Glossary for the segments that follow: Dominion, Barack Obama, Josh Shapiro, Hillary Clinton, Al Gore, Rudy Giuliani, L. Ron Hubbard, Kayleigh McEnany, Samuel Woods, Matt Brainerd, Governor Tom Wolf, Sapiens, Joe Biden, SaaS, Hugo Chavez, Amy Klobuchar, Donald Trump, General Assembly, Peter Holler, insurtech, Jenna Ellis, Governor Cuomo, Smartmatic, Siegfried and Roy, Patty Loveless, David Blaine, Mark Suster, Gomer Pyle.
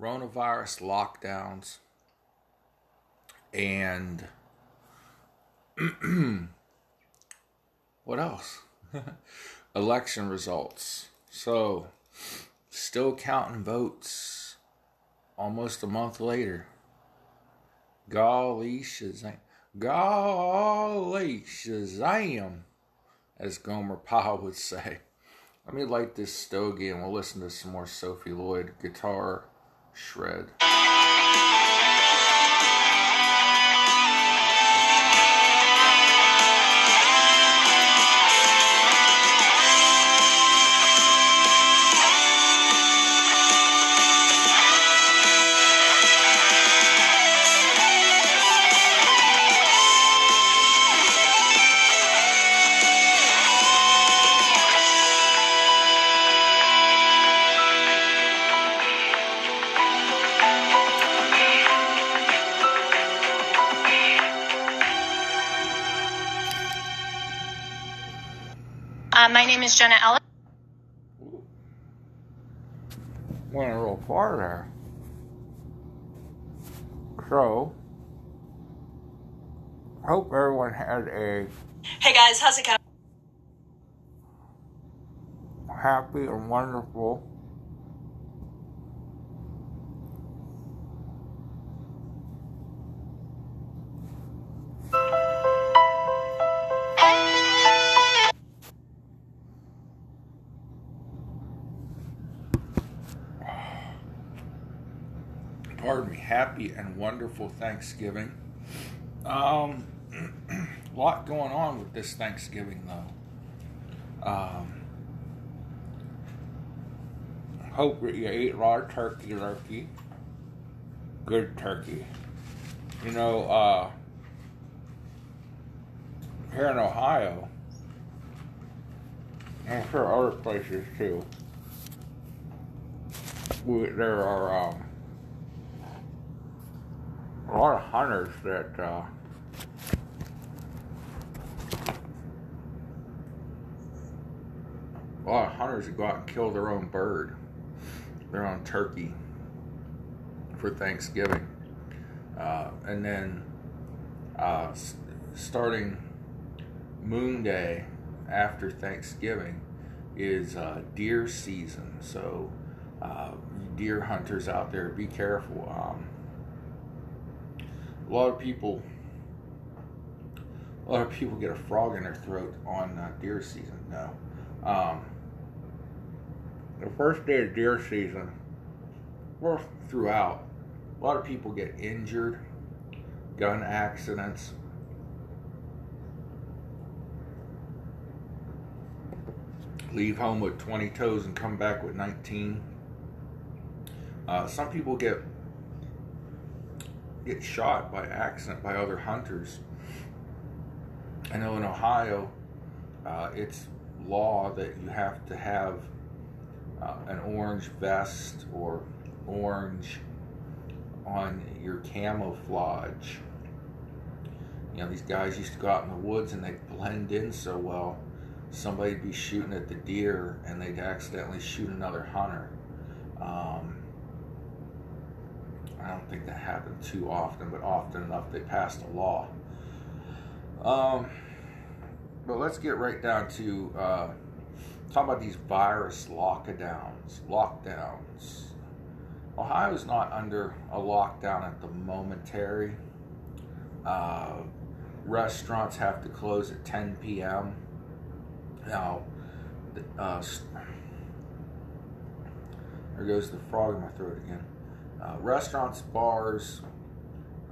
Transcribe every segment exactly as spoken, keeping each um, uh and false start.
Coronavirus lockdowns and what else? Election results. So, still counting votes almost a month later. Golly Shazam. Golly Shazam, as Gomer Pyle would say. Let me light this stogie and we'll listen to some more Sophie Lloyd guitar shred. My name is Jenna Ellis. Went a little far there. So, hope everyone had a... Hey guys, how's it going? Happy and wonderful Happy and wonderful Thanksgiving. Um, a lot going on with this Thanksgiving, though. Um, hope that you ate a lot of turkey, turkey. Good turkey. You know, uh, here in Ohio, and I'm sure other places too, we, there are, um, a lot of hunters that uh, a lot of hunters that go out and kill their own bird, their own turkey for Thanksgiving, uh, and then uh, starting Moon Day after Thanksgiving is uh, deer season. So, uh, deer hunters out there, be careful. Um, A lot of people, a lot of people get a frog in their throat on uh, deer season. No, um, the first day of deer season, well, throughout, a lot of people get injured, gun accidents, leave home with twenty toes and come back with nineteen. Uh, some people get. get shot by accident by other hunters. I know in Ohio, uh, it's law that you have to have uh, an orange vest or orange on your camouflage. You know, these guys used to go out in the woods and they'd blend in so well. Somebody'd be shooting at the deer and they'd accidentally shoot another hunter. Um, I don't think that happened too often, but often enough they passed a law. Um, but let's get right down to uh, talk about these virus lockdowns. Lockdowns. Ohio's not under a lockdown at the momentary. Uh, restaurants have to close at ten p.m. Now, uh, there goes the frog in my throat again. Uh, restaurants, bars,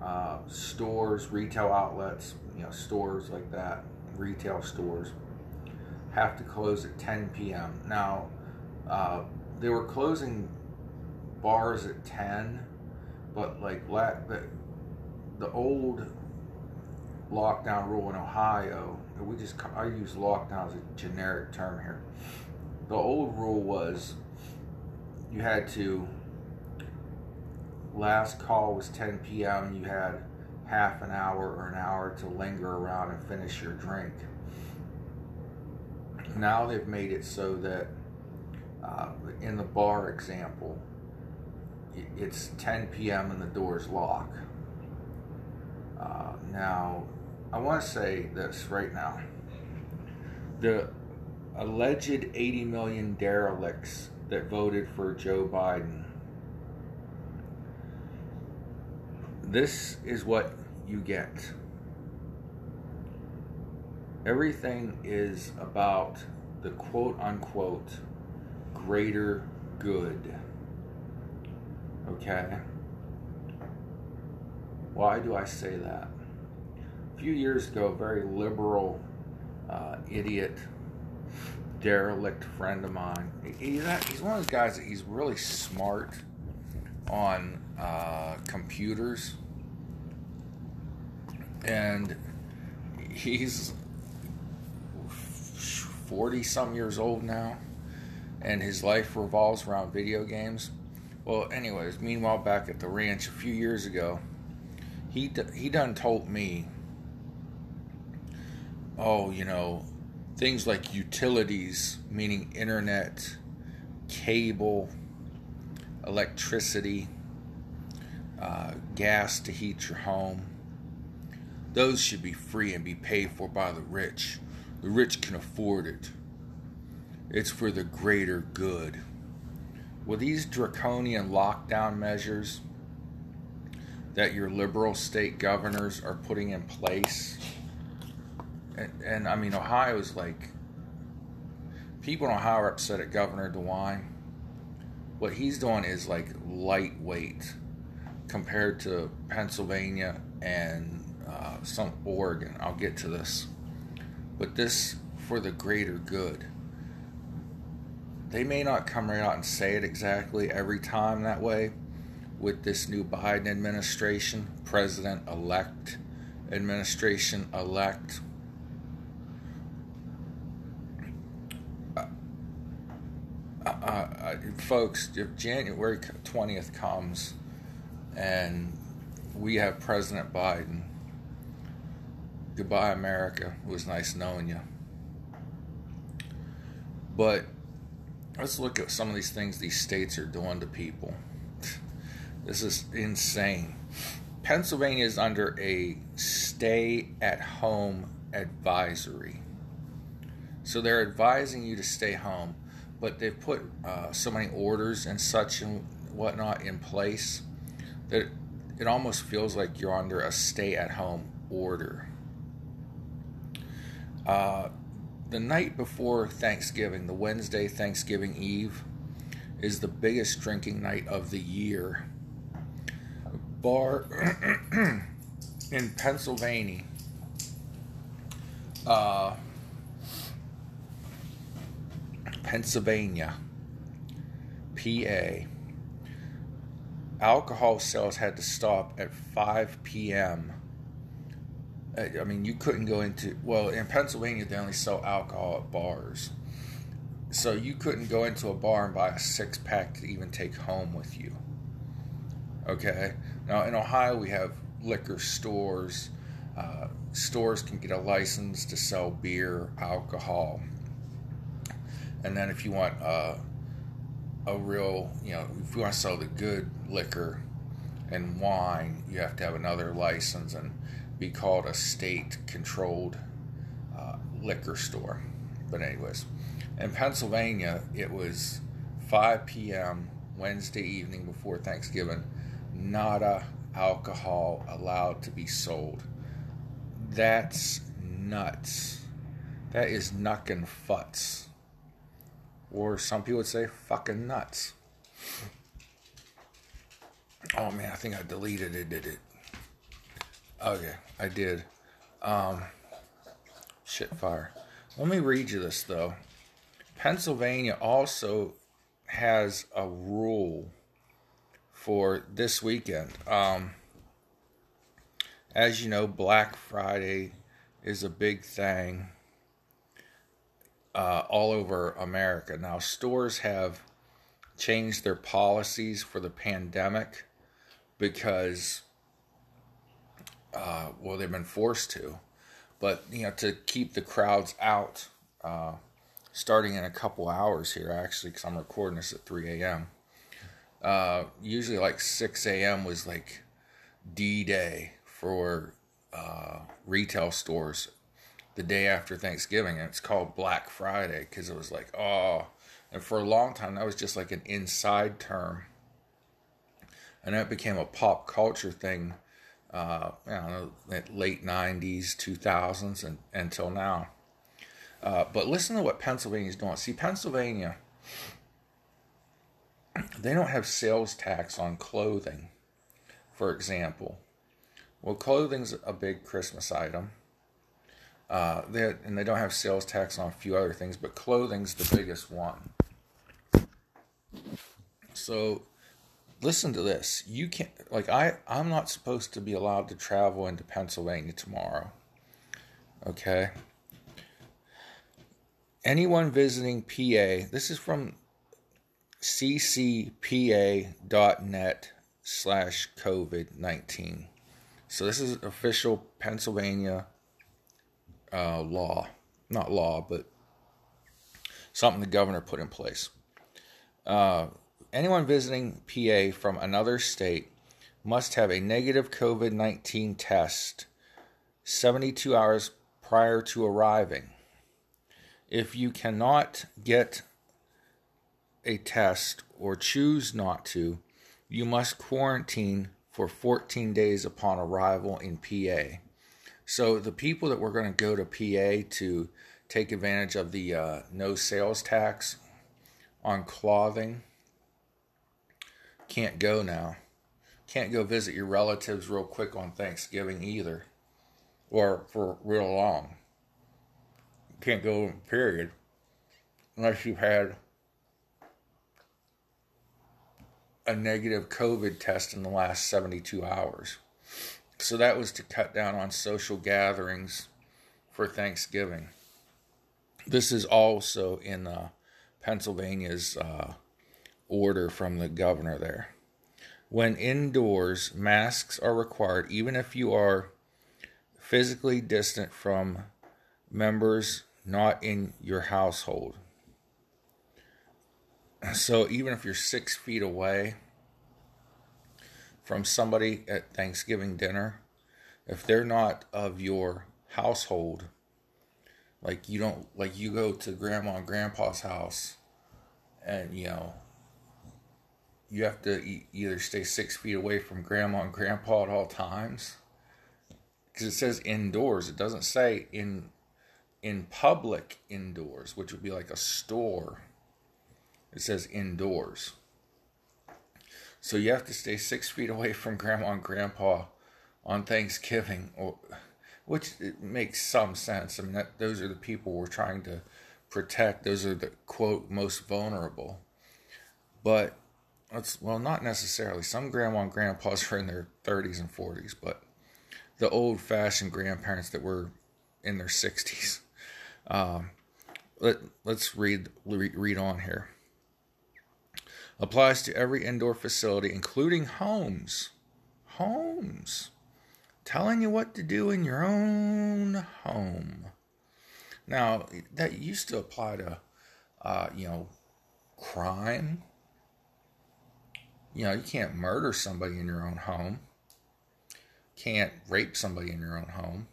uh, stores, retail outlets, you know, stores like that, retail stores, have to close at ten p.m. Now, uh, they were closing bars at ten, but like la- the, the old lockdown rule in Ohio, we just, I use lockdown as a generic term here. The old rule was you had to, last call was ten p.m. You had half an hour or an hour to linger around and finish your drink. Now they've made it so that, uh, in the bar example, it's ten p.m. and the doors lock. Uh, now, I want to say this right now. The alleged eighty million derelicts that voted for Joe Biden, this is what you get. Everything is about the quote-unquote greater good. Okay? Why do I say that? A few years ago, a very liberal, uh, idiot, derelict friend of mine. He's one of those guys that he's really smart on uh, computers, and he's forty-some years old now, and his life revolves around video games. Well, anyways, meanwhile, back at the ranch a few years ago, he d- he done told me, oh, you know, things like utilities, meaning internet, cable, electricity, uh, gas to heat your home, those should be free and be paid for by the rich. The rich can afford it. It's for the greater good. Well, these draconian lockdown measures that your liberal state governors are putting in place, and, and I mean, Ohio's like, people in Ohio are upset at Governor DeWine. What he's doing is like lightweight compared to Pennsylvania and uh, some Oregon. I'll get to this. But this for the greater good. They may not come right out and say it exactly every time that way with this new Biden administration, president-elect, administration-elect. Uh, folks, if January twentieth comes and we have President Biden, goodbye America, it was nice knowing you. But let's look at some of these things these states are doing to people. This is insane. Pennsylvania is under a stay-at-home advisory. So they're advising you to stay home. But they've put uh, so many orders and such and whatnot in place that it almost feels like you're under a stay-at-home order. Uh, the night before Thanksgiving, the Wednesday Thanksgiving Eve, is the biggest drinking night of the year. Bar in Pennsylvania, uh, Pennsylvania, P A, alcohol sales had to stop at five p.m. I mean, you couldn't go into, well, in Pennsylvania, they only sell alcohol at bars. So you couldn't go into a bar and buy a six-pack to even take home with you. Okay? Now, in Ohio, we have liquor stores. Uh, stores can get a license to sell beer, alcohol. And then if you want uh, a real, you know, if you want to sell the good liquor and wine, you have to have another license and be called a state-controlled uh, liquor store. But anyways, in Pennsylvania, it was five p.m. Wednesday evening before Thanksgiving. Nada alcohol allowed to be sold. That's nuts. That is knuckin' futz. Or some people would say fucking nuts. Oh man, I think I deleted it, did it? Okay, I did. Um, shit fire. Let me read you this though. Pennsylvania also has a rule for this weekend. Um, as you know, Black Friday is a big thing uh, all over America. Now, stores have changed their policies for the pandemic because, uh, well, they've been forced to. But, you know, to keep the crowds out, uh, starting in a couple hours here, actually, because I'm recording this at three a.m. Uh, usually, like, six a.m. was, like, D-Day for uh, retail stores the day after Thanksgiving. And it's called Black Friday because it was like, oh. And for a long time, that was just, like, an inside term. And that became a pop culture thing. Uh, I don't know, late nineties, two thousands, and until now. Uh, but listen to what Pennsylvania's doing. See, Pennsylvania, they don't have sales tax on clothing, for example. Well, clothing's a big Christmas item. Uh, they and they don't have sales tax on a few other things, but clothing's the biggest one. So, listen to this. You can't, like, I, I'm not supposed to be allowed to travel into Pennsylvania tomorrow. Okay? Anyone visiting P A, this is from ccpa.net slash COVID nineteen. So this is official Pennsylvania uh, law. Not law, but something the governor put in place. Uh... Anyone visiting P A from another state must have a negative COVID nineteen test seventy-two hours prior to arriving. If you cannot get a test or choose not to, you must quarantine for fourteen days upon arrival in P A. So the people that were going to go to P A to take advantage of the uh, no sales tax on clothing can't go now. Can't go visit your relatives real quick on Thanksgiving either. Or for real long. Can't go, period. Unless you've had a negative COVID test in the last seventy-two hours. So that was to cut down on social gatherings for Thanksgiving. This is also in uh, Pennsylvania's uh, order from the governor there. When indoors, masks are required, even if you are physically distant from members not in your household. So even if you're six feet away from somebody at Thanksgiving dinner, if they're not of your household, like you don't, like you go to grandma and grandpa's house and, you know, you have to e- either stay six feet away from grandma and grandpa at all times. Because it says indoors. It doesn't say in in public indoors, which would be like a store. It says indoors. So you have to stay six feet away from grandma and grandpa on Thanksgiving, or, which it makes some sense. I mean, that, those are the people we're trying to protect. Those are the, quote, most vulnerable. But It's, well, not necessarily. Some grandma and grandpas are in their thirties and forties, but the old-fashioned grandparents that were in their sixties, um, let, let's read read on here. Applies to every indoor facility, including homes. Homes. Telling you what to do in your own home. Now, that used to apply to, uh, you know, crime. You know, you can't murder somebody in your own home. Can't rape somebody in your own home.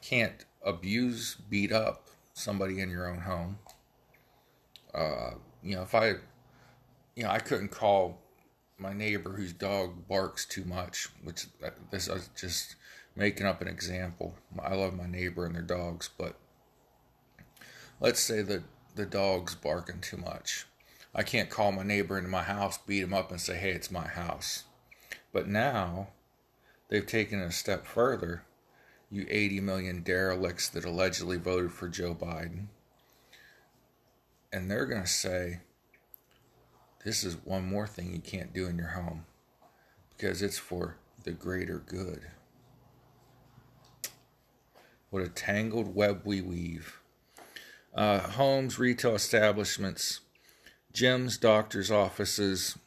Can't abuse, beat up somebody in your own home. Uh, you know, if I, you know, I couldn't call my neighbor whose dog barks too much, which this I was just making up an example. I love my neighbor and their dogs, but let's say that the dog's barking too much. I can't call my neighbor into my house, beat him up, and say, hey, it's my house. But now, they've taken it a step further. You eighty million derelicts that allegedly voted for Joe Biden. And they're going to say, this is one more thing you can't do in your home. Because it's for the greater good. What a tangled web we weave. Uh, homes, retail establishments, gyms, doctor's offices,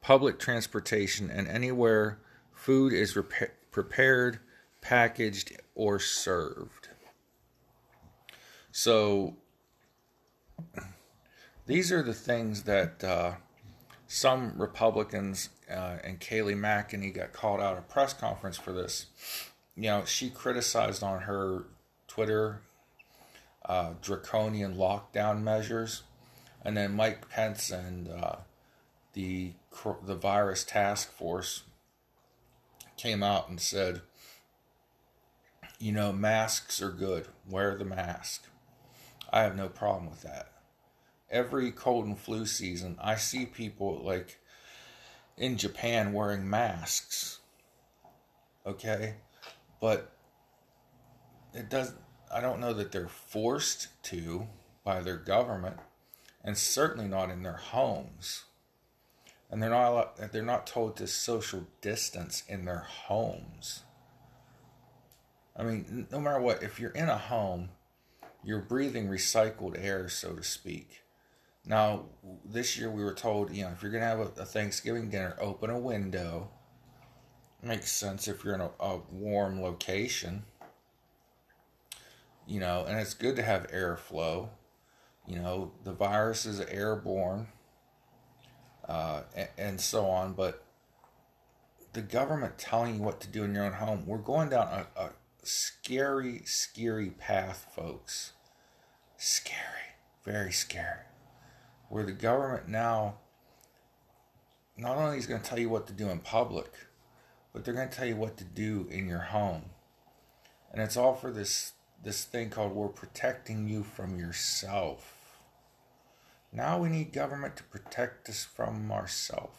public transportation, and anywhere food is rep- prepared, packaged, or served. So, these are the things that uh, some Republicans, uh, and Kayleigh McEnany got called out at a press conference for this. You know, she criticized on her Twitter uh, draconian lockdown measures. And then Mike Pence and uh, the the virus task force came out and said, you know, masks are good. Wear the mask. I have no problem with that. Every cold and flu season, I see people like in Japan wearing masks. Okay? But it doesn't, I don't know that they're forced to by their government. And certainly not in their homes. And they're not allowed, they're not told to social distance in their homes. I mean, no matter what, if you're in a home, you're breathing recycled air, so to speak. Now, this year we were told, you know, if you're going to have a, a Thanksgiving dinner, open a window. Makes sense if you're in a, a warm location. You know, and it's good to have airflow. You know, the virus is airborne, uh, and, and so on. But the government telling you what to do in your own home, we're going down a, a scary, scary path, folks. Scary, very scary. Where the government now, not only is going to tell you what to do in public, but they're going to tell you what to do in your home. And it's all for this this thing called, we're protecting you from yourself. Now we need government to protect us from ourselves.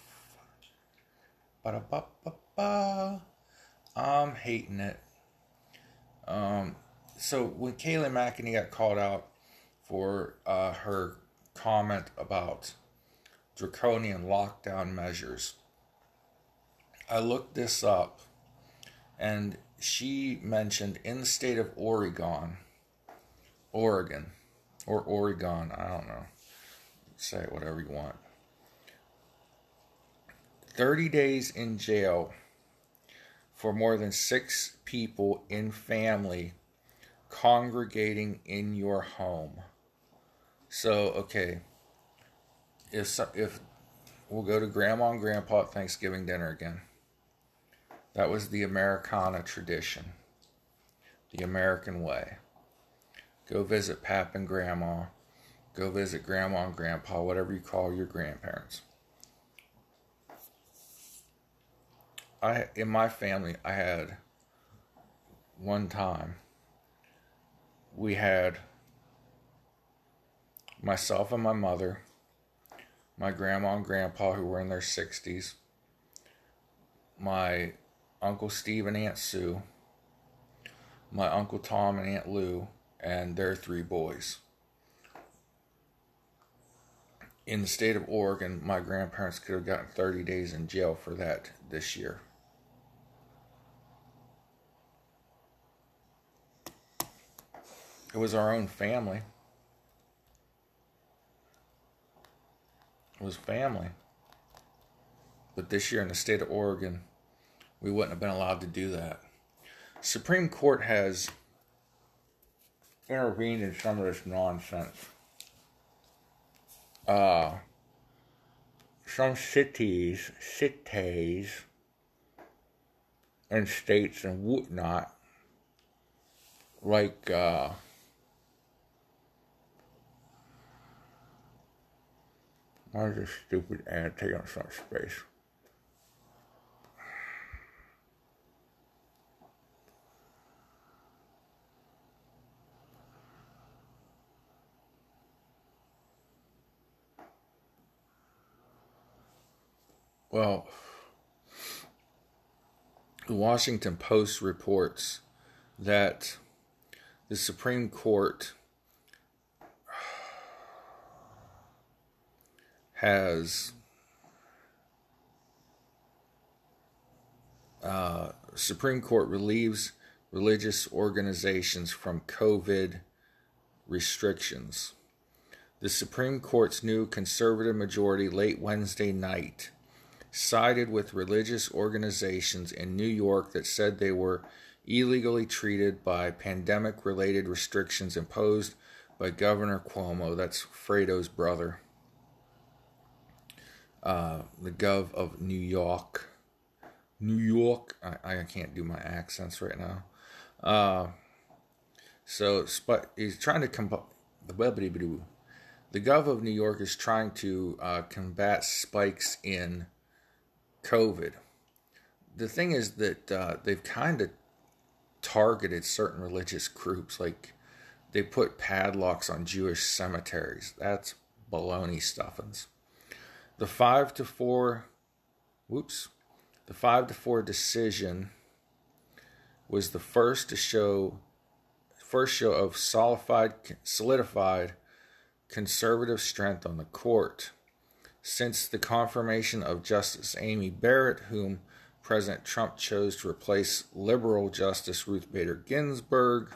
Ba-da-ba-ba-ba. I'm hating it. Um, so when Kayleigh McEnany got called out for uh, her comment about draconian lockdown measures, I looked this up, and she mentioned in the state of Oregon, Oregon, or Oregon, I don't know. Say it whatever you want. thirty days in jail for more than six people in family congregating in your home. So, okay, if if we'll go to Grandma and Grandpa at Thanksgiving dinner again. That was the Americana tradition, the American way. Go visit Pap and Grandma. Go visit Grandma and Grandpa, whatever you call your grandparents. I, in my family, I had one time, we had myself and my mother, my grandma and grandpa who were in their sixties, my Uncle Steve and Aunt Sue, my Uncle Tom and Aunt Lou, and their three boys. In the state of Oregon, my grandparents could have gotten thirty days in jail for that this year. It was our own family. was family. But this year in the state of Oregon, we wouldn't have been allowed to do that. Supreme Court has intervened in some of this nonsense. Uh, some cities, cities, and states and whatnot, like, uh, why is this stupid ad taking up such space? Well, the Washington Post reports that the Supreme Court has uh, Supreme Court relieves religious organizations from COVID restrictions. The Supreme Court's new conservative majority late Wednesday night sided with religious organizations in New York that said they were illegally treated by pandemic-related restrictions imposed by Governor Cuomo, that's Fredo's brother, uh, the gov of New York. New York, I, I can't do my accents right now. Uh, so but he's trying to combat, the the gov of New York is trying to uh, combat spikes in COVID. The thing is that uh, they've kind of targeted certain religious groups, like they put padlocks on Jewish cemeteries. That's baloney stuffings. The five to four, whoops, the five to four decision was the first to show, first show of solidified, solidified conservative strength on the court. Since the confirmation of Justice Amy Barrett, whom President Trump chose to replace liberal Justice Ruth Bader Ginsburg,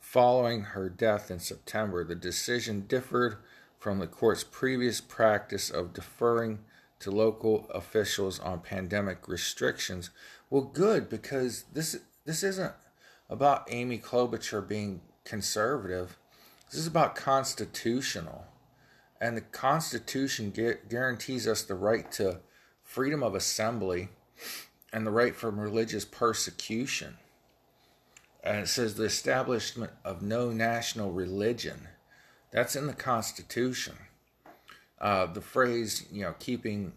following her death in September, the decision differed from the court's previous practice of deferring to local officials on pandemic restrictions. Well, good, because this this isn't about Amy Klobuchar being conservative. This is about constitutional. And the Constitution guarantees us the right to freedom of assembly and the right from religious persecution. And it says the establishment of no national religion. That's in the Constitution. Uh, the phrase, you know, keeping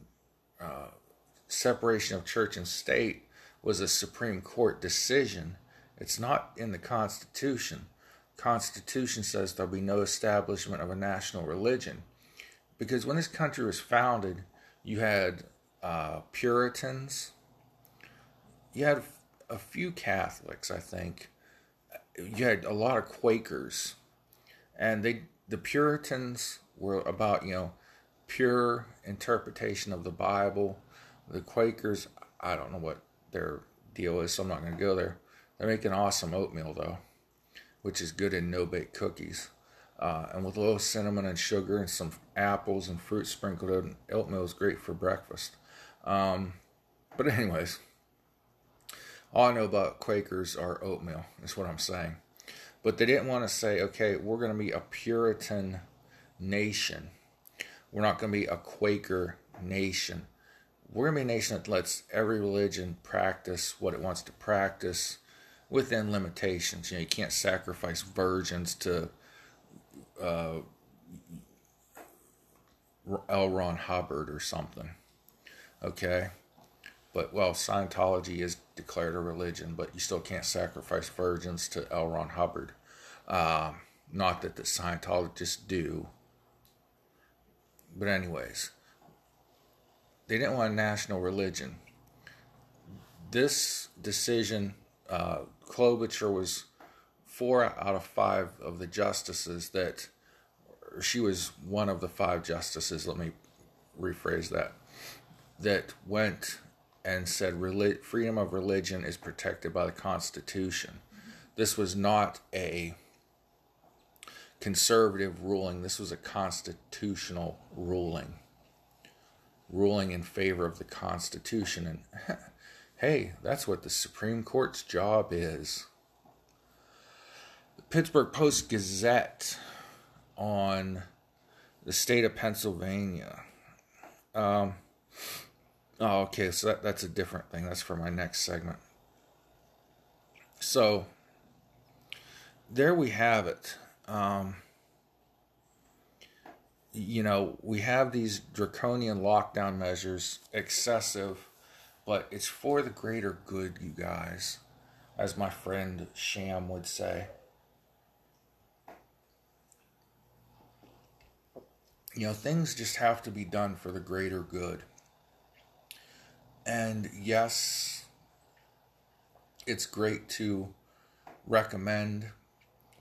uh, separation of church and state was a Supreme Court decision. It's not in the Constitution. Constitution says there'll be no establishment of a national religion. Because when this country was founded, you had uh, Puritans, you had a few Catholics, I think, you had a lot of Quakers, and they the Puritans were about, you know, pure interpretation of the Bible. The Quakers, I don't know what their deal is, so I'm not going to go there. They're making awesome oatmeal, though, which is good in no-bake cookies. Uh, and with a little cinnamon and sugar and some apples and fruit sprinkled in, oatmeal is great for breakfast. Um, but anyways, all I know about Quakers are oatmeal, is what I'm saying. But they didn't want to say, okay, we're going to be a Puritan nation. We're not going to be a Quaker nation. We're going to be a nation that lets every religion practice what it wants to practice, within limitations. You know, you can't sacrifice virgins to uh, L. Ron Hubbard or something. Okay? But, well, Scientology is declared a religion, but you still can't sacrifice virgins to L. Ron Hubbard. Uh, not that the Scientologists do. But anyways, they didn't want a national religion. This decision... Uh, Klobuchar was four out of five of the justices that, she was one of the five justices, let me rephrase that, that went and said freedom of religion is protected by the Constitution. This was not a conservative ruling. This was a constitutional ruling. Ruling in favor of the Constitution. And hey, that's what the Supreme Court's job is. The Pittsburgh Post-Gazette on the state of Pennsylvania. Um, oh, okay, so that, that's a different thing. That's for my next segment. So, there we have it. Um, you know, we have these draconian lockdown measures, excessive, but it's for the greater good, you guys, as my friend Sham would say. You know, things just have to be done for the greater good. And yes, it's great to recommend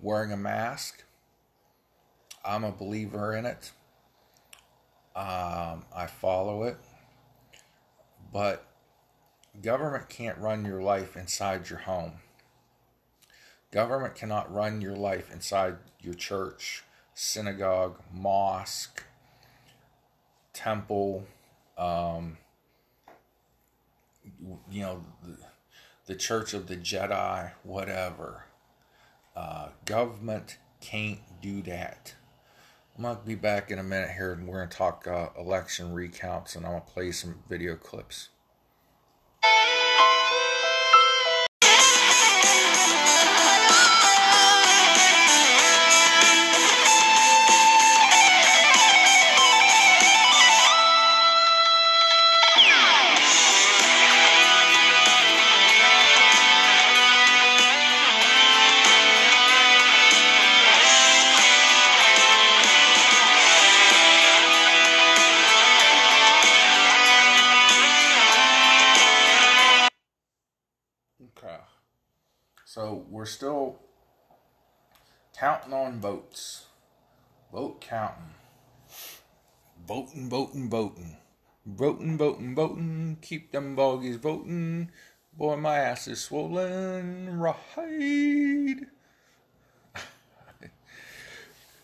wearing a mask. I'm a believer in it. Um, I follow it. But government can't run your life inside your home. Government cannot run your life inside your church, synagogue, mosque, temple, um, you know, the, the Church of the Jedi, whatever. Uh, government can't do that. I'm going to be back in a minute here, and we're going to talk uh, election recounts, and I'm going to play some video clips. So we're still counting on votes, vote counting, voting, voting, voting, voting, voting, voting, keep them boggies voting, boy my ass is swollen, right?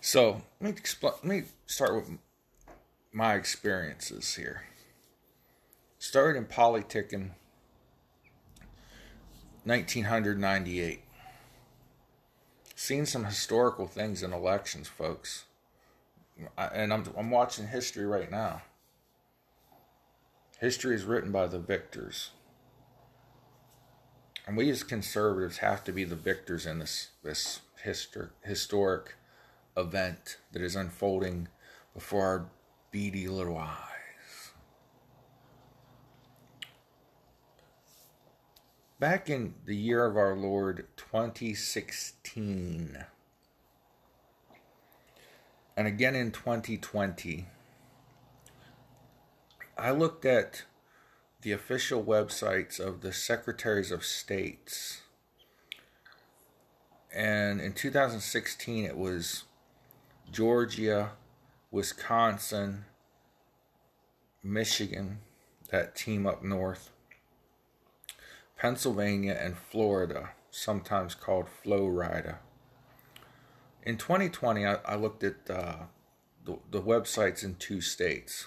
So let me, expl- let me start with my experiences here. Started in politicking. nineteen ninety-eight. Seen some historical things in elections, folks. I, and I'm I'm watching history right now. History is written by the victors. And we as conservatives have to be the victors in this, this histor- historic event that is unfolding before our beady little eyes. Back in the year of our Lord, twenty sixteen, and again in twenty twenty, I looked at the official websites of the Secretaries of States, and in two thousand sixteen, it was Georgia, Wisconsin, Michigan, that team up north, Pennsylvania, and Florida, sometimes called Flowrider. In twenty twenty, I, I looked at uh, the, the websites in two states.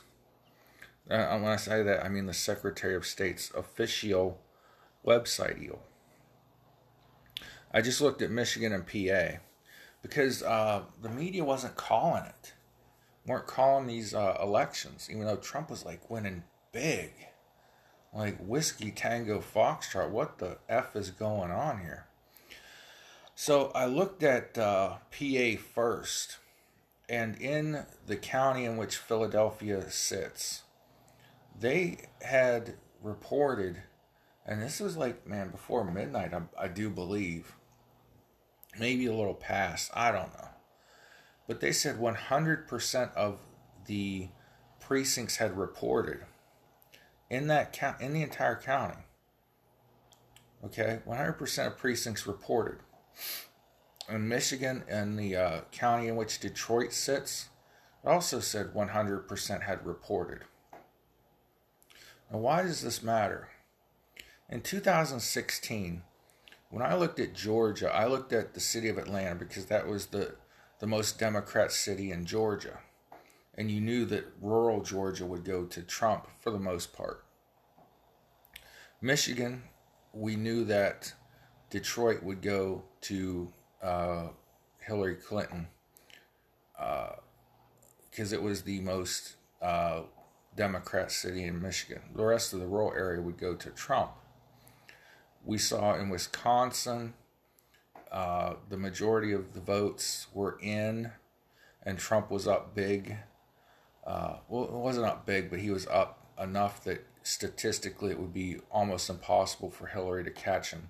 Uh, when I say that, I mean the Secretary of State's official website. I just looked at Michigan and P A because uh, the media wasn't calling it. Weren't calling these uh, elections, even though Trump was like winning big. Like Whiskey Tango Foxtrot, what the F is going on here? So I looked at uh, P A first, and in the county in which Philadelphia sits, they had reported, and this was like, man, before midnight, I, I do believe, maybe a little past, I don't know. But they said one hundred percent of the precincts had reported. In that count, in the entire county, okay, one hundred percent of precincts reported. In Michigan, in the uh, county in which Detroit sits, it also said one hundred percent had reported. Now, why does this matter? In two thousand sixteen, when I looked at Georgia, I looked at the city of Atlanta because that was the the most Democrat city in Georgia. And you knew that rural Georgia would go to Trump for the most part. Michigan, we knew that Detroit would go to uh, Hillary Clinton because uh, it was the most uh, Democrat city in Michigan. The rest of the rural area would go to Trump. We saw in Wisconsin, uh, the majority of the votes were in, and Trump was up big. Uh, well, it wasn't up big, but he was up enough that statistically it would be almost impossible for Hillary to catch him.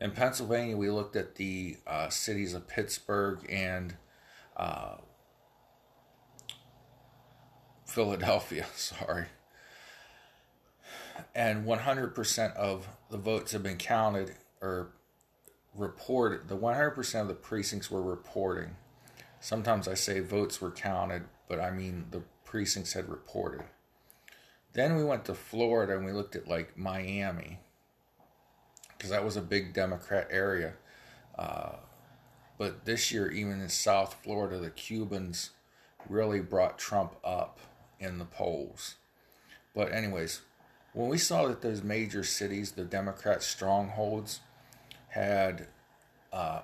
In Pennsylvania, we looked at the uh, cities of Pittsburgh and uh, Philadelphia, sorry. And one hundred percent of the votes have been counted or reported. The one hundred percent of the precincts were reporting. Sometimes I say votes were counted, but I mean the precincts had reported. Then we went to Florida and we looked at like Miami, because that was a big Democrat area. Uh, but this year, even in South Florida, the Cubans really brought Trump up in the polls. But anyways, when we saw that those major cities, the Democrat strongholds, had uh,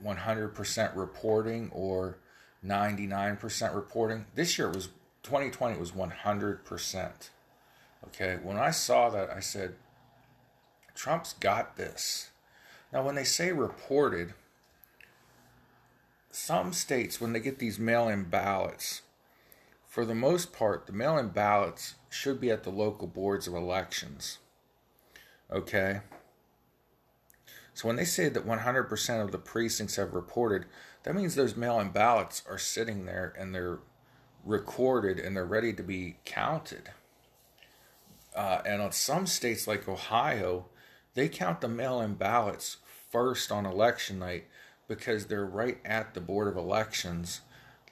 one hundred percent reporting or ninety-nine percent reporting, this year it was twenty twenty, it was one hundred percent. Okay, when I saw that, I said, Trump's got this. Now, when they say reported, some states, when they get these mail-in ballots, for the most part, the mail-in ballots should be at the local boards of elections. Okay? So when they say that one hundred percent of the precincts have reported, that means those mail-in ballots are sitting there and they're recorded and they're ready to be counted. Uh, and on some states like Ohio, they count the mail-in ballots first on election night because they're right at the Board of Elections.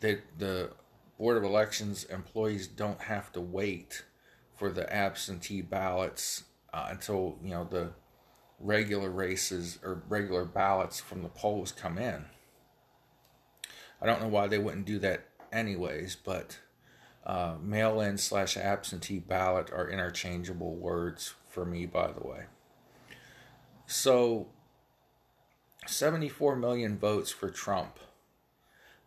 They, the Board of Elections employees don't have to wait for the absentee ballots uh, until, you know, the regular races or regular ballots from the polls come in. I don't know why they wouldn't do that anyways, but uh, mail-in slash absentee ballot are interchangeable words for me, by the way. So, seventy-four million votes for Trump.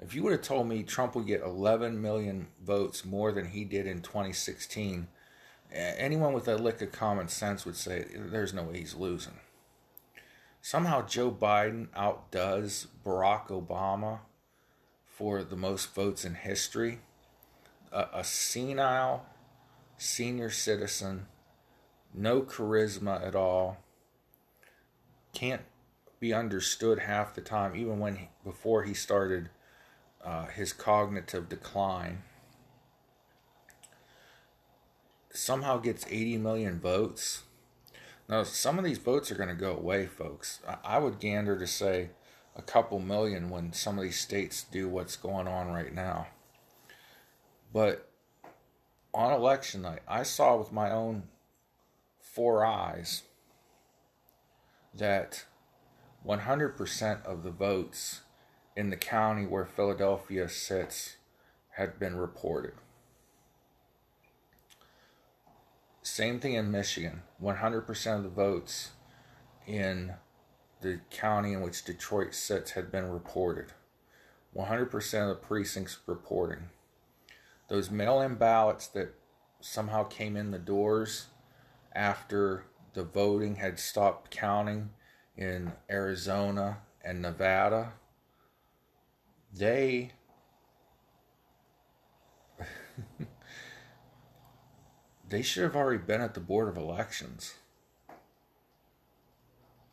If you would have told me Trump would get eleven million votes more than he did in twenty sixteen, anyone with a lick of common sense would say, there's no way he's losing. Somehow Joe Biden outdoes Barack Obama for the most votes in history. A, a senile senior citizen, no charisma at all, can't be understood half the time, even when he, before he started uh, his cognitive decline. Somehow gets eighty million votes. Now, some of these votes are going to go away, folks. I would gander to say a couple million when some of these states do what's going on right now. But on election night, I saw with my own four eyes that one hundred percent of the votes in the county where Philadelphia sits had been reported. Same thing in Michigan. one hundred percent of the votes in the county in which Detroit sits had been reported. one hundred percent of the precincts reporting. Those mail-in ballots that somehow came in the doors after the voting had stopped counting in Arizona and Nevada, they they should have already been at the Board of Elections.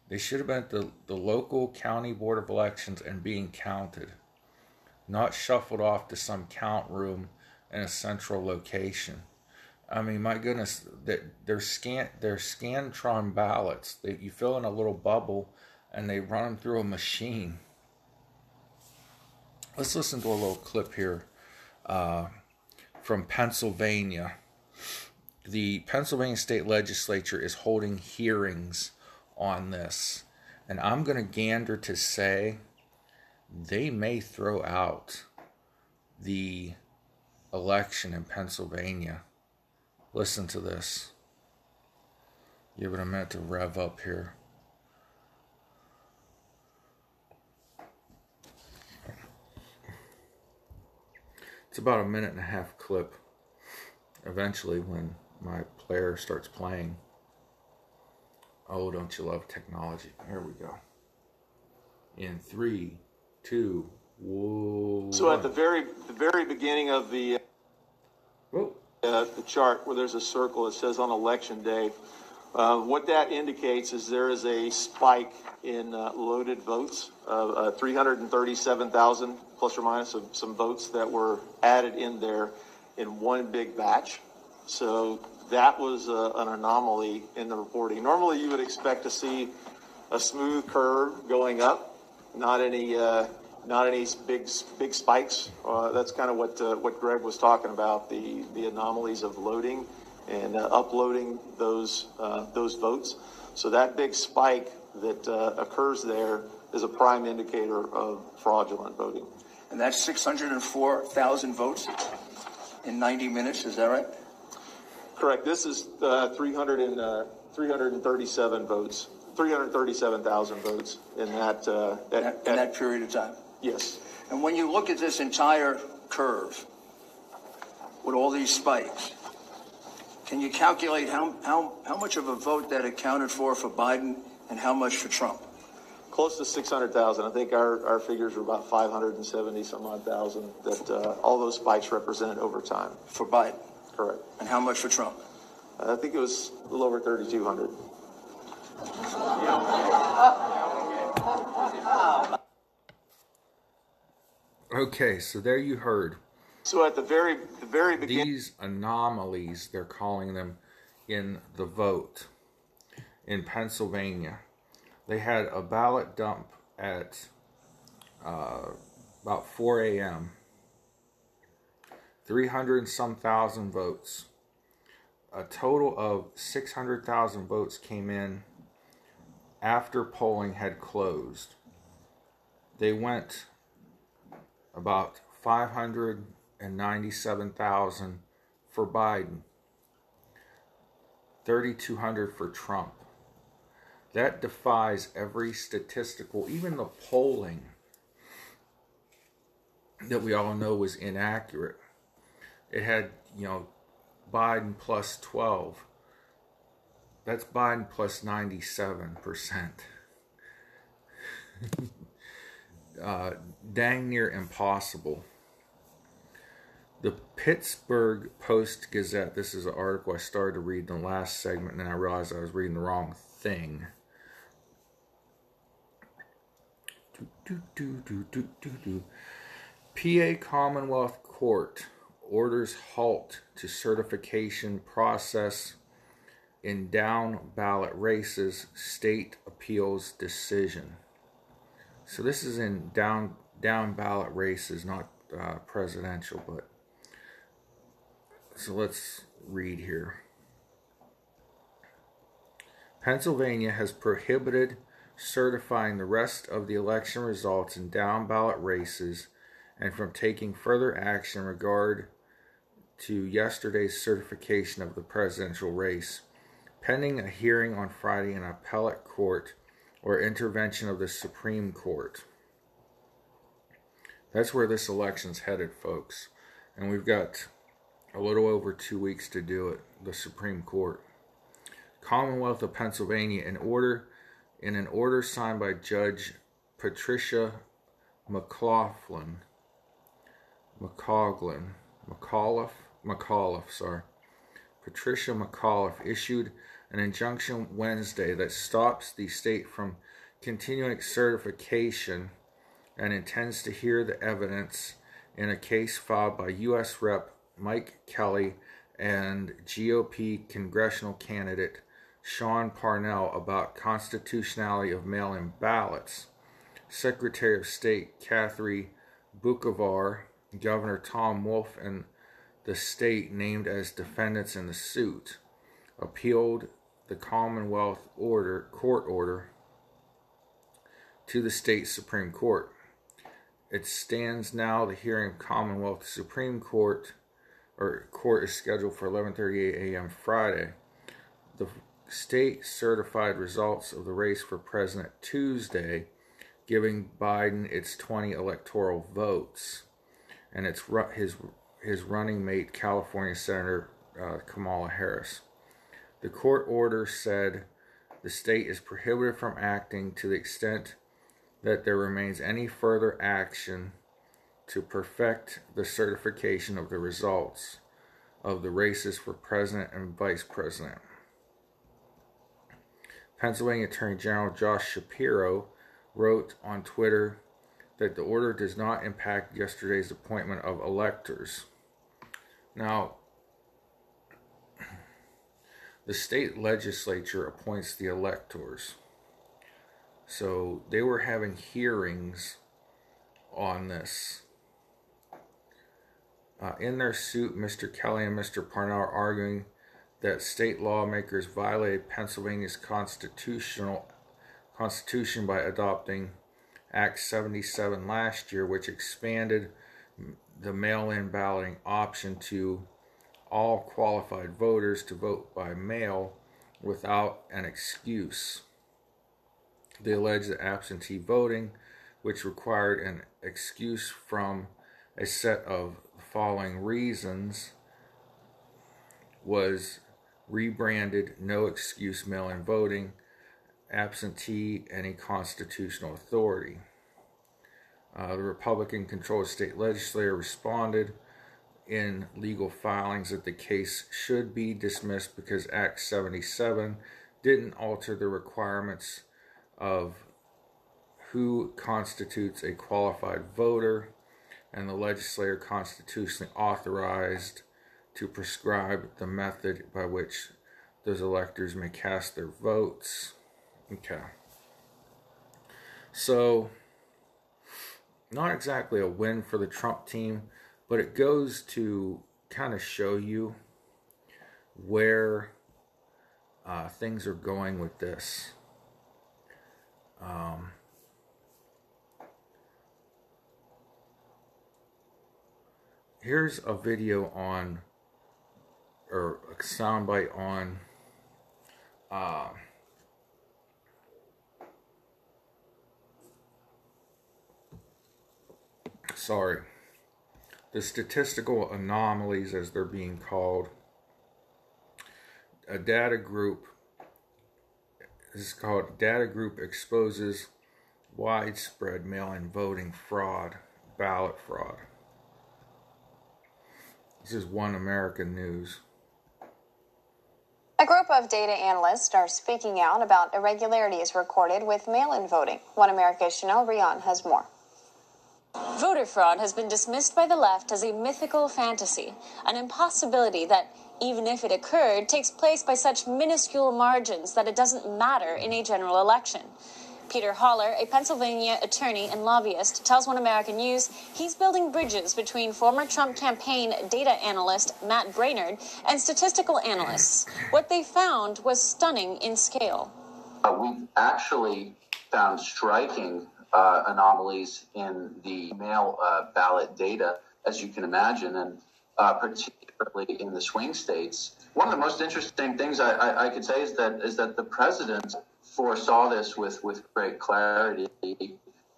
They should have been at the, the local county Board of Elections and being counted, not shuffled off to some count room in a central location. I mean, my goodness, that they're scan they're Scantron ballots that you fill in a little bubble and they run them through a machine. Let's listen to a little clip here uh, from Pennsylvania. The Pennsylvania State Legislature is holding hearings on this, and I'm going to gander to say they may throw out the election in Pennsylvania. Listen to this. Give it a minute to rev up here. It's about a minute and a half clip. Eventually, when my player starts playing. Oh, don't you love technology? Here we go. In three, two, one. So at the very, the very beginning of the uh, the chart, where there's a circle that says on election day, uh, what that indicates is there is a spike in uh, loaded votes, uh, uh, three hundred thirty-seven thousand plus or minus of some votes that were added in there in one big batch. So that was uh, an anomaly in the reporting. Normally you would expect to see a smooth curve going up, not any uh, not any big big spikes. Uh, that's kind of what uh, what Greg was talking about, the, the anomalies of loading and uh, uploading those uh, those votes. So that big spike that uh, occurs there is a prime indicator of fraudulent voting. And that's six hundred four thousand votes in ninety minutes, is that right? Correct. This is uh, three hundred and, uh, three hundred thirty-seven votes, three hundred thirty-seven thousand votes in that, uh, that, in that, in that period of time. Yes. And when you look at this entire curve with all these spikes, can you calculate how, how, how much of a vote that accounted for for Biden and how much for Trump? Close to six hundred thousand. I think our, our figures were about five hundred seventy some odd thousand that uh, all those spikes represented over time. For Biden? Correct. And how much for Trump? Uh, I think it was a little over thirty-two hundred. Okay, so there you heard. So at the very, the very beginning. These anomalies, they're calling them, in the vote in Pennsylvania. They had a ballot dump at uh, about four a.m. three hundred and some thousand votes. A total of six hundred thousand votes came in after polling had closed. They went about five hundred ninety-seven thousand for Biden, thirty-two hundred for Trump. That defies every statistical, even the polling that we all know was inaccurate. It had, you know, Biden plus twelve. That's Biden plus ninety-seven percent. uh, dang near impossible. The Pittsburgh Post-Gazette, this is an article I started to read in the last segment, and then I realized I was reading the wrong thing. Do, do, do, do, do, do, do. P A Commonwealth Court orders halt to certification process in down-ballot races, state appeals decision. So this is in down, down-ballot races, not uh, presidential, but... So let's read here. Pennsylvania has prohibited certifying the rest of the election results in down-ballot races and from taking further action in regard to yesterday's certification of the presidential race, pending a hearing on Friday in appellate court or intervention of the Supreme Court. That's where this election's headed, folks. And we've got a little over two weeks to do it, the Supreme Court. Commonwealth of Pennsylvania, in order, in an order signed by Judge Patricia McLaughlin, McCaughlin, McAuliffe, McAuliffe, sorry, Patricia McAuliffe issued an injunction Wednesday that stops the state from continuing certification and intends to hear the evidence in a case filed by U S Rep Mike Kelly and G O P congressional candidate Sean Parnell about constitutionality of mail-in ballots. Secretary of State Catherine Bukovar, Governor Tom Wolf, and the state named as defendants in the suit appealed the Commonwealth order, court order to the state Supreme Court. it stands now. The hearing of Commonwealth Supreme Court or court is scheduled for eleven thirty-eight a.m. Friday. The state certified results of the race for president Tuesday, giving Biden its twenty electoral votes, and it's his his running mate, California Senator uh, Kamala Harris. The court order said the state is prohibited from acting to the extent that there remains any further action to perfect the certification of the results of the races for president and vice president. Pennsylvania Attorney General Josh Shapiro wrote on Twitter that the order does not impact yesterday's appointment of electors. Now, the state legislature appoints the electors. So they were having hearings on this. Uh, in their suit, Mister Kelly and Mister Parnell are arguing that state lawmakers violated Pennsylvania's constitutional constitution by adopting Act seventy-seven last year, which expanded the mail-in balloting option to all qualified voters to vote by mail without an excuse. They allege that absentee voting, which required an excuse from a set of the following reasons, was rebranded no excuse mail-in voting, absentee, and a constitutional authority. Uh, the Republican-controlled state legislature responded in legal filings that the case should be dismissed because Act seventy-seven didn't alter the requirements of who constitutes a qualified voter, and the legislature constitutionally authorized to prescribe the method by which those electors may cast their votes. Okay. So, not exactly a win for the Trump team, but it goes to kind of show you where uh, things are going with this. Um, here's a video on, or a soundbite on, uh, sorry, the statistical anomalies, as they're being called, a data group. This is called Data Group Exposes Widespread Mail-in Voting Fraud, Ballot Fraud. This is One American News. A group of data analysts are speaking out about irregularities recorded with mail-in voting. One America's Chanel Vian has more. Voter fraud has been dismissed by the left as a mythical fantasy, an impossibility that, even if it occurred, takes place by such minuscule margins that it doesn't matter in a general election. Peter Holler, a Pennsylvania attorney and lobbyist, tells One American News he's building bridges between former Trump campaign data analyst Matt Brainerd and statistical analysts. What they found was stunning in scale. Uh, we've actually found striking uh, anomalies in the mail uh, ballot data, as you can imagine, and uh, particularly in the swing states. One of the most interesting things I, I, I could say is that is that the president foresaw this with, with great clarity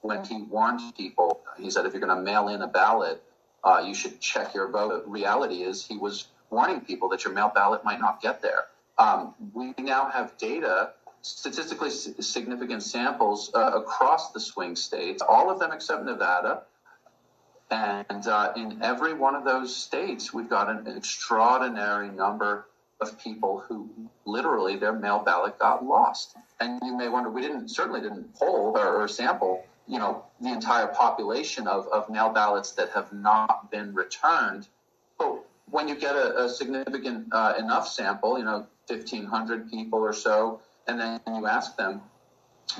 when he warned people. He said, if you're going to mail in a ballot, uh, you should check your vote. The reality is he was warning people that your mail ballot might not get there. Um, we now have data, statistically significant samples uh, across the swing states, all of them except Nevada. And uh, in every one of those states, we've got an extraordinary number of people who literally their mail ballot got lost. And you may wonder, we didn't certainly didn't poll or, or sample, you know, the entire population of, of mail ballots that have not been returned. But when you get a, a significant uh, enough sample, you know, fifteen hundred people or so, and then you ask them,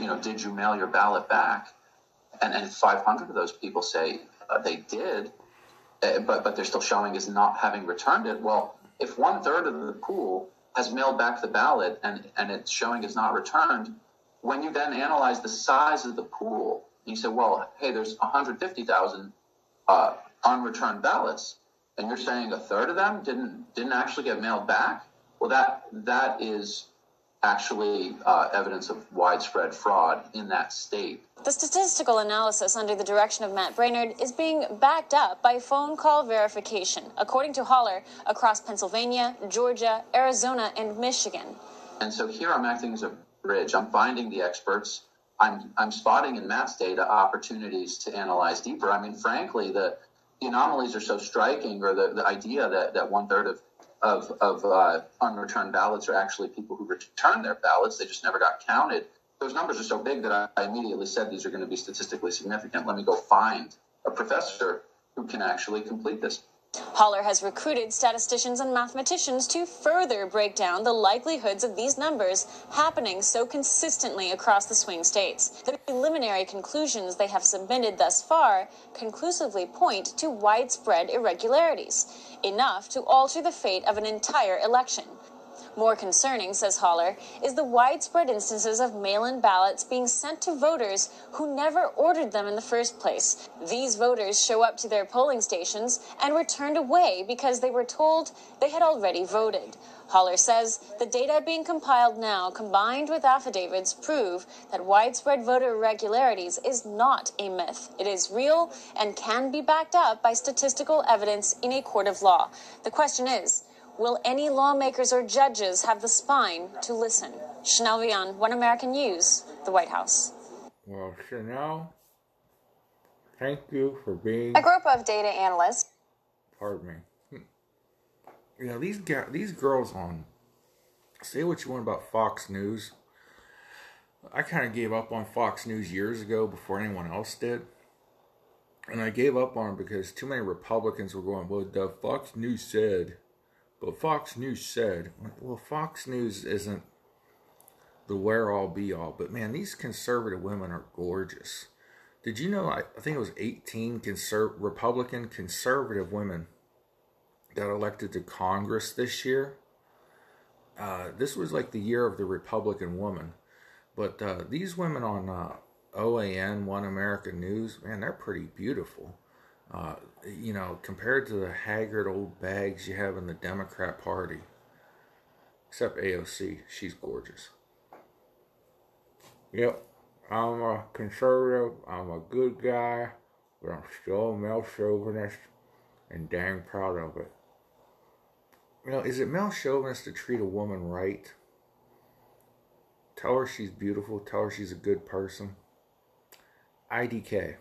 you know, did you mail your ballot back? And, and five hundred of those people say, Uh, they did, uh, but but they're still showing as not having returned it. Well, if one third of the pool has mailed back the ballot and, and it's showing as not returned, when you then analyze the size of the pool, He said, well, hey, there's one hundred fifty thousand uh, unreturned ballots, and you're saying a third of them didn't didn't actually get mailed back? Well, that that is actually uh, evidence of widespread fraud in that state. The statistical analysis under the direction of Matt Brainerd is being backed up by phone call verification, according to Holler, across Pennsylvania, Georgia, Arizona, and Michigan. And so here I'm acting as a bridge. I'm finding the experts. I'm I'm spotting in Matt's data opportunities to analyze deeper. I mean, frankly, the, the anomalies are so striking, or the, the idea that, that one-third of of, of uh, unreturned ballots are actually people who returned their ballots. They just never got counted. Those numbers are so big that I, I immediately said these are going to be statistically significant. Let me go find a professor who can actually complete this. Holler has recruited statisticians and mathematicians to further break down the likelihoods of these numbers happening so consistently across the swing states. The preliminary conclusions they have submitted thus far conclusively point to widespread irregularities, enough to alter the fate of an entire election. More concerning, says Holler, is the widespread instances of mail-in ballots being sent to voters who never ordered them in the first place. These voters show up to their polling stations and were turned away because they were told they had already voted. Holler says the data being compiled now, combined with affidavits, prove that widespread voter irregularities is not a myth. It is real and can be backed up by statistical evidence in a court of law. The question is, will any lawmakers or judges have the spine to listen? Chanel Vian, One American News, the White House. Well, Chanel, thank you for being... A group of data analysts... Pardon me. You know, these, ga- these girls on... Say what you want about Fox News. I kind of gave up on Fox News years ago before anyone else did. And I gave up on it because too many Republicans were going, well, the Fox News said... But Fox News said, well, Fox News isn't the where-all, be-all. But, man, these conservative women are gorgeous. Did you know, I think it was eighteen conser- Republican conservative women got elected to Congress this year? Uh, this was like the year of the Republican woman. But uh, these women on uh, O A N, One American News, man, they're pretty beautiful. Uh, you know, compared to the haggard old bags you have in the Democrat Party. Except A O C. She's gorgeous. Yep. I'm a conservative. I'm a good guy. But I'm still a male chauvinist. And dang proud of it. You know, is it male chauvinist to treat a woman right? Tell her she's beautiful. Tell her she's a good person. I D K.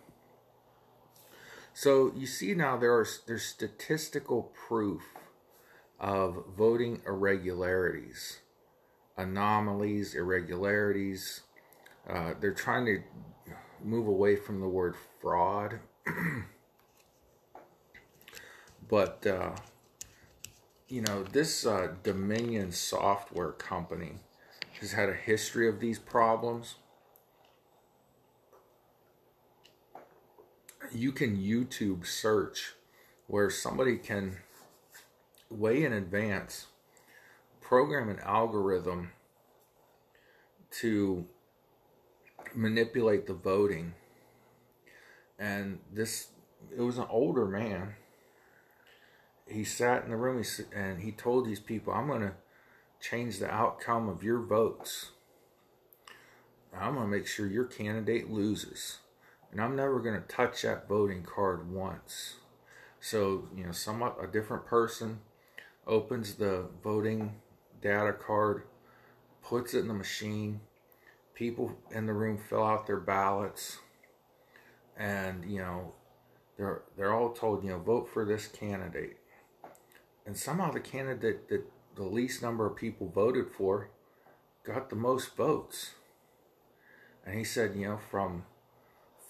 So you see now there are, there's statistical proof of voting irregularities, anomalies, irregularities. Uh, they're trying to move away from the word fraud. But, uh, you know, this uh, Dominion software company has had a history of these problems. You can YouTube search where somebody can, way in advance, program an algorithm to manipulate the voting. And this, it was an older man. He sat in the room and he told these people, I'm going to change the outcome of your votes. I'm going to make sure your candidate loses. And I'm never going to touch that voting card once. So, you know, somewhat a different person opens the voting data card, puts it in the machine. People in the room fill out their ballots. And, you know, they're, they're all told, you know, vote for this candidate. And somehow the candidate that the least number of people voted for got the most votes. And he said, you know, from...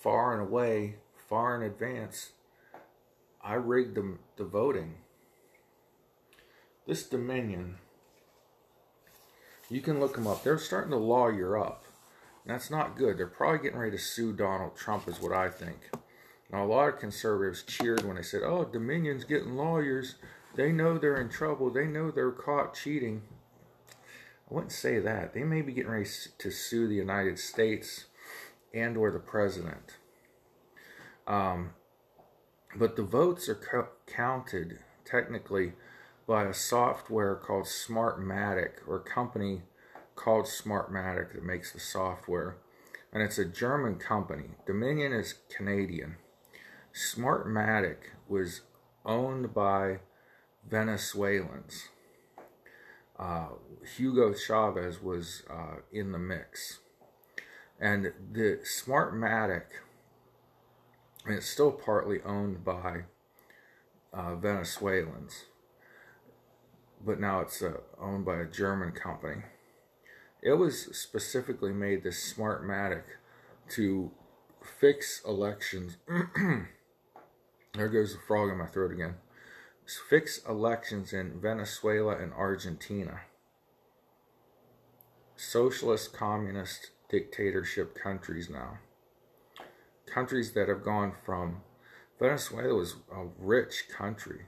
far and away, far in advance, I rigged the, the voting. This Dominion, you can look them up. They're starting to lawyer up. And that's not good. They're probably getting ready to sue Donald Trump is what I think. Now, a lot of conservatives cheered when they said, oh, Dominion's getting lawyers. They know they're in trouble. They know they're caught cheating. I wouldn't say that. They may be getting ready to sue the United States and or the president. Um, but the votes are co- counted technically by a software called Smartmatic, or a company called Smartmatic that makes the software. And it's a German company. Dominion is Canadian. Smartmatic was owned by Venezuelans. Uh, Hugo Chavez was uh, in the mix. And the Smartmatic, and it's still partly owned by uh, Venezuelans, but now it's uh, owned by a German company. It was specifically made, this Smartmatic, to fix elections. There goes the frog in my throat again. Fix elections in Venezuela and Argentina. Socialist, communist, dictatorship countries now. Countries that have gone from... Venezuela was a rich country.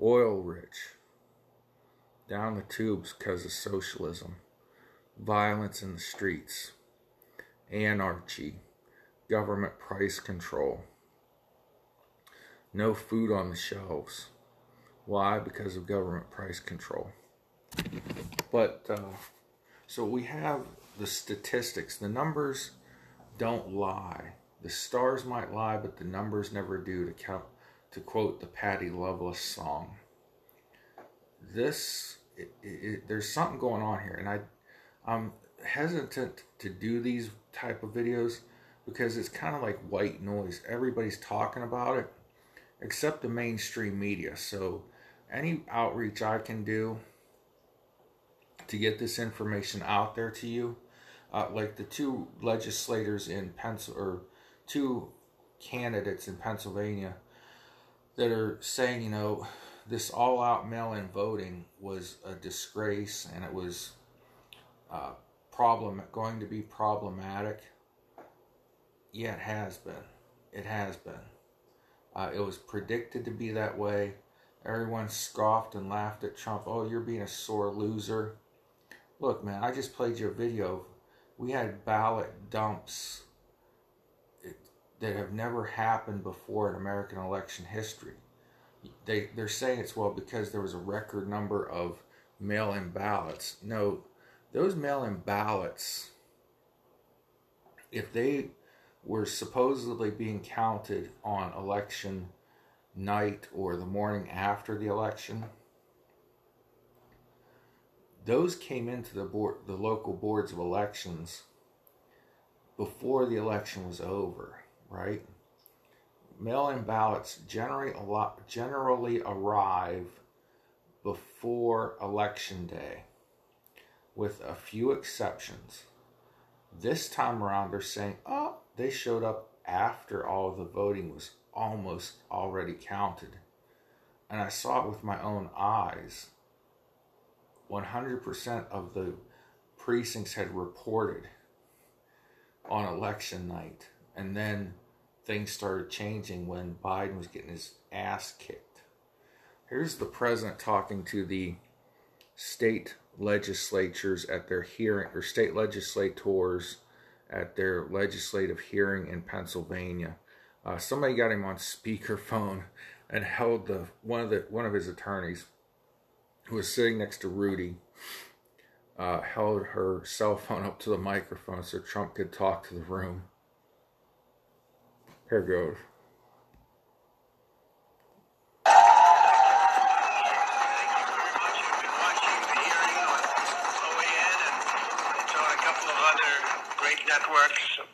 Oil rich. Down the tubes because of socialism. Violence in the streets. Anarchy. Government price control. No food on the shelves. Why? Because of government price control. But, uh, so we have the statistics. The numbers don't lie. The stars might lie, but the numbers never do, to count, to quote the Patty Loveless song. This, it, it, there's something going on here, and I, I'm hesitant to do these type of videos because it's kind of like white noise. Everybody's talking about it, except the mainstream media. So any outreach I can do to get this information out there to you, uh, like the two legislators in Pennsylvania, or two candidates in Pennsylvania that are saying, you know, this all-out mail-in voting was a disgrace and it was uh, problem going to be problematic. Yeah, it has been. It has been. Uh, it was predicted to be that way. Everyone scoffed and laughed at Trump. Oh, you're being a sore loser. Look, man, I just played you a video. We had ballot dumps that have never happened before in American election history. They, they're saying it's, well, because there was a record number of mail-in ballots. No, those mail-in ballots, if they... were supposedly being counted on election night or the morning after the election, those came into the board, the local boards of elections, before the election was over, right? Mail-in ballots generally a lot generally arrive before election day, with a few exceptions. This time around, they're saying, oh, they showed up after all the voting was almost already counted. And I saw it with my own eyes. one hundred percent of the precincts had reported on election night. And then things started changing when Biden was getting his ass kicked. Here's the president talking to the state legislatures at their hearing, or state legislators at their legislative hearing in Pennsylvania. Uh, somebody got him on speakerphone and held the one of the one of his attorneys, who was sitting next to Rudy, uh, held her cell phone up to the microphone so Trump could talk to the room. Here goes.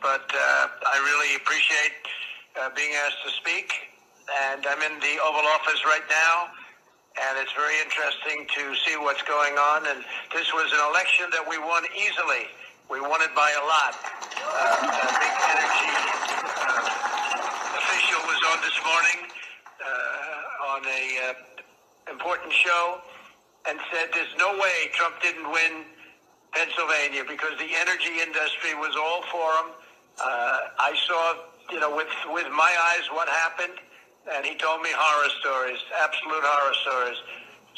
But uh, I really appreciate uh, being asked to speak. And I'm in the Oval Office right now, and it's very interesting to see what's going on. And this was an election that we won easily. We won it by a lot. Uh, a big energy uh, official was on this morning uh, on a uh, important show and said there's no way Trump didn't win Pennsylvania, because the energy industry was all for him. Uh, I saw, you know, with with my eyes what happened, and he told me horror stories, absolute horror stories.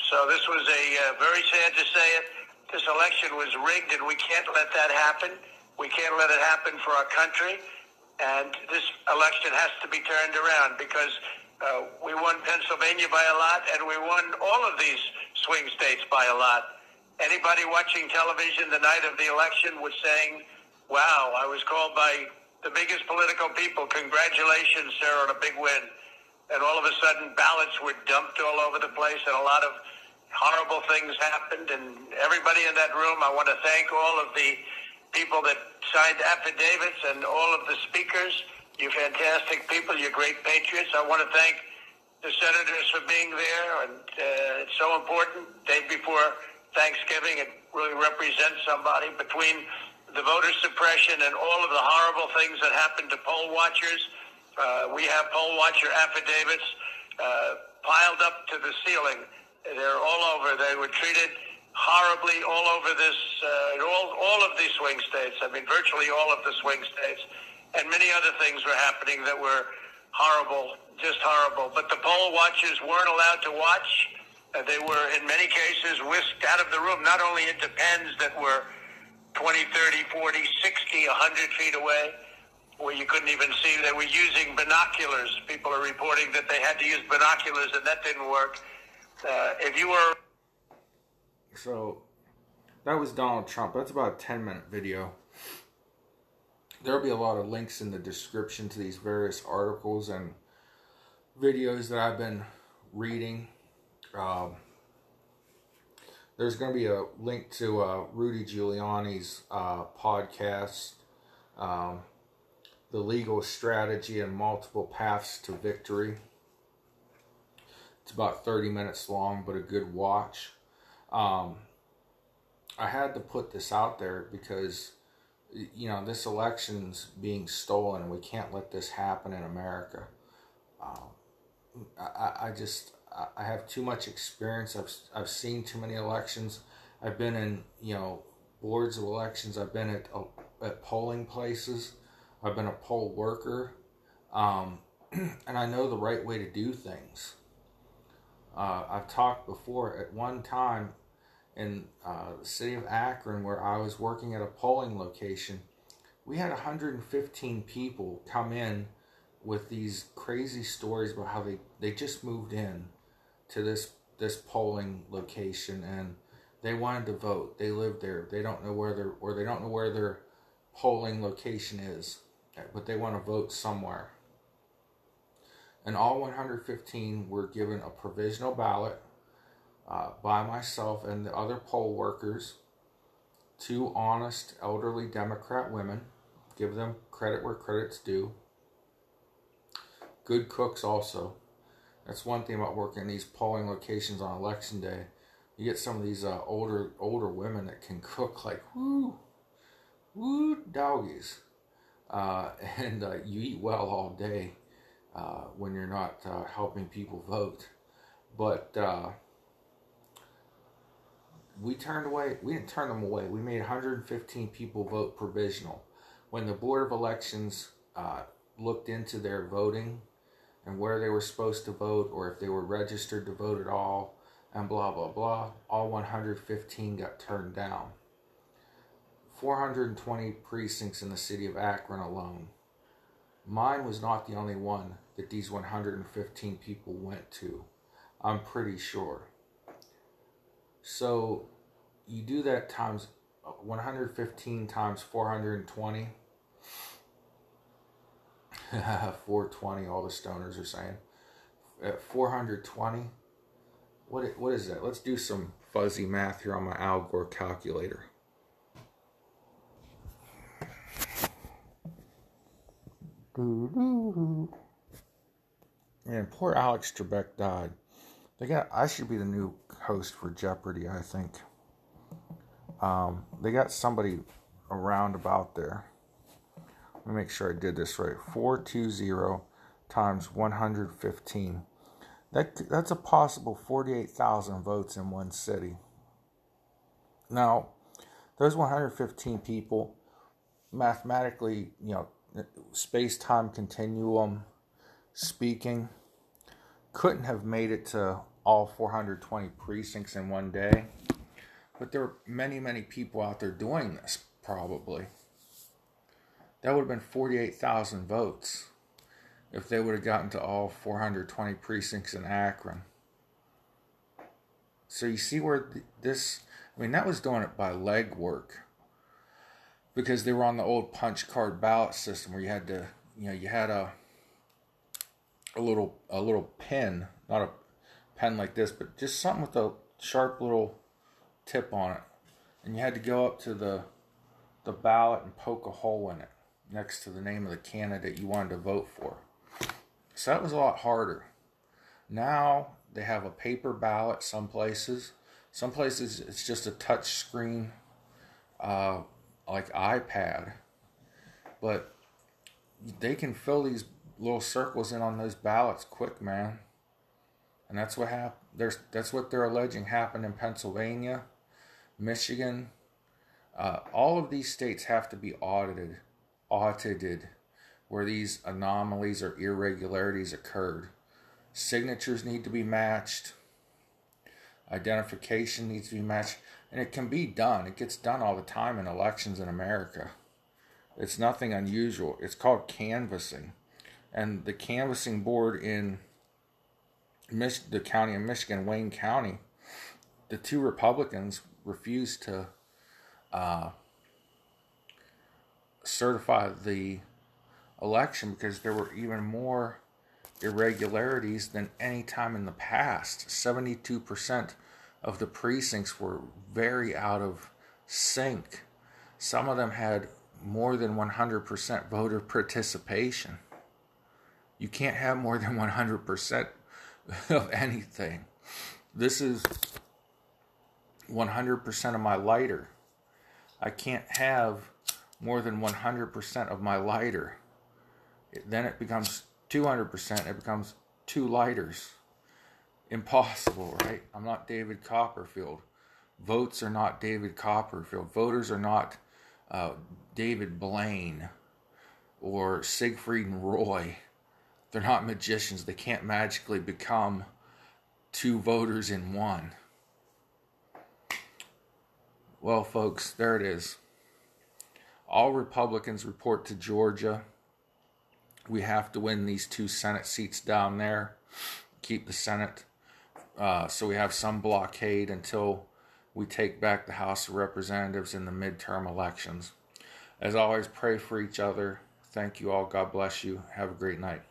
So this was a uh, very sad to say it. This election was rigged, and we can't let that happen. We can't let it happen for our country. And this election has to be turned around because uh, we won Pennsylvania by a lot, and we won all of these swing states by a lot. Anybody watching television the night of the election was saying, wow, I was called by the biggest political people. Congratulations, sir, on a big win. And all of a sudden, ballots were dumped all over the place, and a lot of horrible things happened. And everybody in that room, I want to thank all of the people that signed affidavits and all of the speakers. You fantastic people. You're great patriots. I want to thank the senators for being there. And uh, it's so important. Day before Thanksgiving, it really represents somebody. Between the voter suppression and all of the horrible things that happened to poll watchers, uh, we have poll watcher affidavits uh, piled up to the ceiling. They're all over. They were treated horribly all over this, uh, all all of these swing states. I mean, virtually all of the swing states, and many other things were happening that were horrible, just horrible. But the poll watchers weren't allowed to watch. Uh, they were, in many cases, whisked out of the room, not only into pens that were twenty, thirty, forty, sixty, one hundred feet away, where you couldn't even see. They were using binoculars. People are reporting that they had to use binoculars, and that didn't work. Uh, if you were... So, that was Donald Trump. That's about a ten-minute video. There'll be a lot of links in the description to these various articles and videos that I've been reading. Um, there's going to be a link to uh, Rudy Giuliani's uh, podcast, um, The Legal Strategy and Multiple Paths to Victory. It's about thirty minutes long, but a good watch. Um, I had to put this out there because, you know, this election's being stolen and we can't let this happen in America. Um, I, I just, I have too much experience. I've, I've seen too many elections. I've been in, you know, boards of elections. I've been at, at polling places. I've been a poll worker. Um, and I know the right way to do things. Uh, I've talked before at one time in uh, the city of Akron where I was working at a polling location. We had one hundred fifteen people come in with these crazy stories about how they, they just moved in to this, this polling location and they wanted to vote. They lived there. They don't know where their, or they don't know where their polling location is, but they want to vote somewhere. And all one hundred fifteen were given a provisional ballot uh, by myself and the other poll workers, two honest elderly Democrat women, give them credit where credit's due, good cooks also. That's one thing about working in these polling locations on election day. You get some of these uh, older older women that can cook like, woo, woo doggies. Uh, and uh, you eat well all day. Uh, when you're not uh, helping people vote. But uh, we turned away, we didn't turn them away. We made one hundred fifteen people vote provisional. When the Board of Elections uh, looked into their voting and where they were supposed to vote or if they were registered to vote at all and blah, blah, blah, all one hundred fifteen got turned down. four hundred twenty precincts in the city of Akron alone. Mine was not the only one that these one hundred fifteen people went to, I'm pretty sure. So you do that times one hundred fifteen times four hundred twenty. four twenty, all the stoners are saying. At four hundred twenty, what, what is that? Let's do some fuzzy math here on my Al Gore calculator. And poor Alex Trebek died. They got. I should be the new host for Jeopardy, I think. Um, they got somebody around about there. Let me make sure I did this right. four hundred twenty times one hundred fifteen. That that's a possible forty-eight thousand votes in one city. Now, those one hundred fifteen people, mathematically, you know, space-time continuum speaking, couldn't have made it to all four hundred twenty precincts in one day, but there are many, many people out there doing this, probably. That would have been forty-eight thousand votes if they would have gotten to all four hundred twenty precincts in Akron. So you see where this, I mean, that was doing it by legwork, because they were on the old punch card ballot system where you had to, you know, you had a a little a little pen, not a pen like this, but just something with a sharp little tip on it, and you had to go up to the the ballot and poke a hole in it next to the name of the candidate you wanted to vote for. So that was a lot harder. Now they have a paper ballot some places. Some places it's just a touch screen, uh, like iPad. But they can fill these little circles in on those ballots quick, man. And that's what hap- There's that's what they're alleging happened in Pennsylvania, Michigan. Uh, all of these states have to be audited, audited, where these anomalies or irregularities occurred. Signatures need to be matched. Identification needs to be matched. And it can be done. It gets done all the time in elections in America. It's nothing unusual. It's called canvassing. And the canvassing board in Mich- the county of Michigan, Wayne County, the two Republicans refused to uh, certify the election because there were even more irregularities than any time in the past. seventy-two percent of the precincts were very out of sync. Some of them had more than one hundred percent voter participation. You can't have more than one hundred percent of anything. This is one hundred percent of my lighter. I can't have more than one hundred percent of my lighter. It, then it becomes two hundred percent, it becomes two lighters. Impossible, right? I'm not David Copperfield. Votes are not David Copperfield. Voters are not uh, David Blaine or Siegfried and Roy. They're not magicians. They can't magically become two voters in one. Well, folks, there it is. All Republicans report to Georgia. We have to win these two Senate seats down there, keep the Senate, uh, so we have some blockade until we take back the House of Representatives in the midterm elections. As always, pray for each other. Thank you all. God bless you. Have a great night.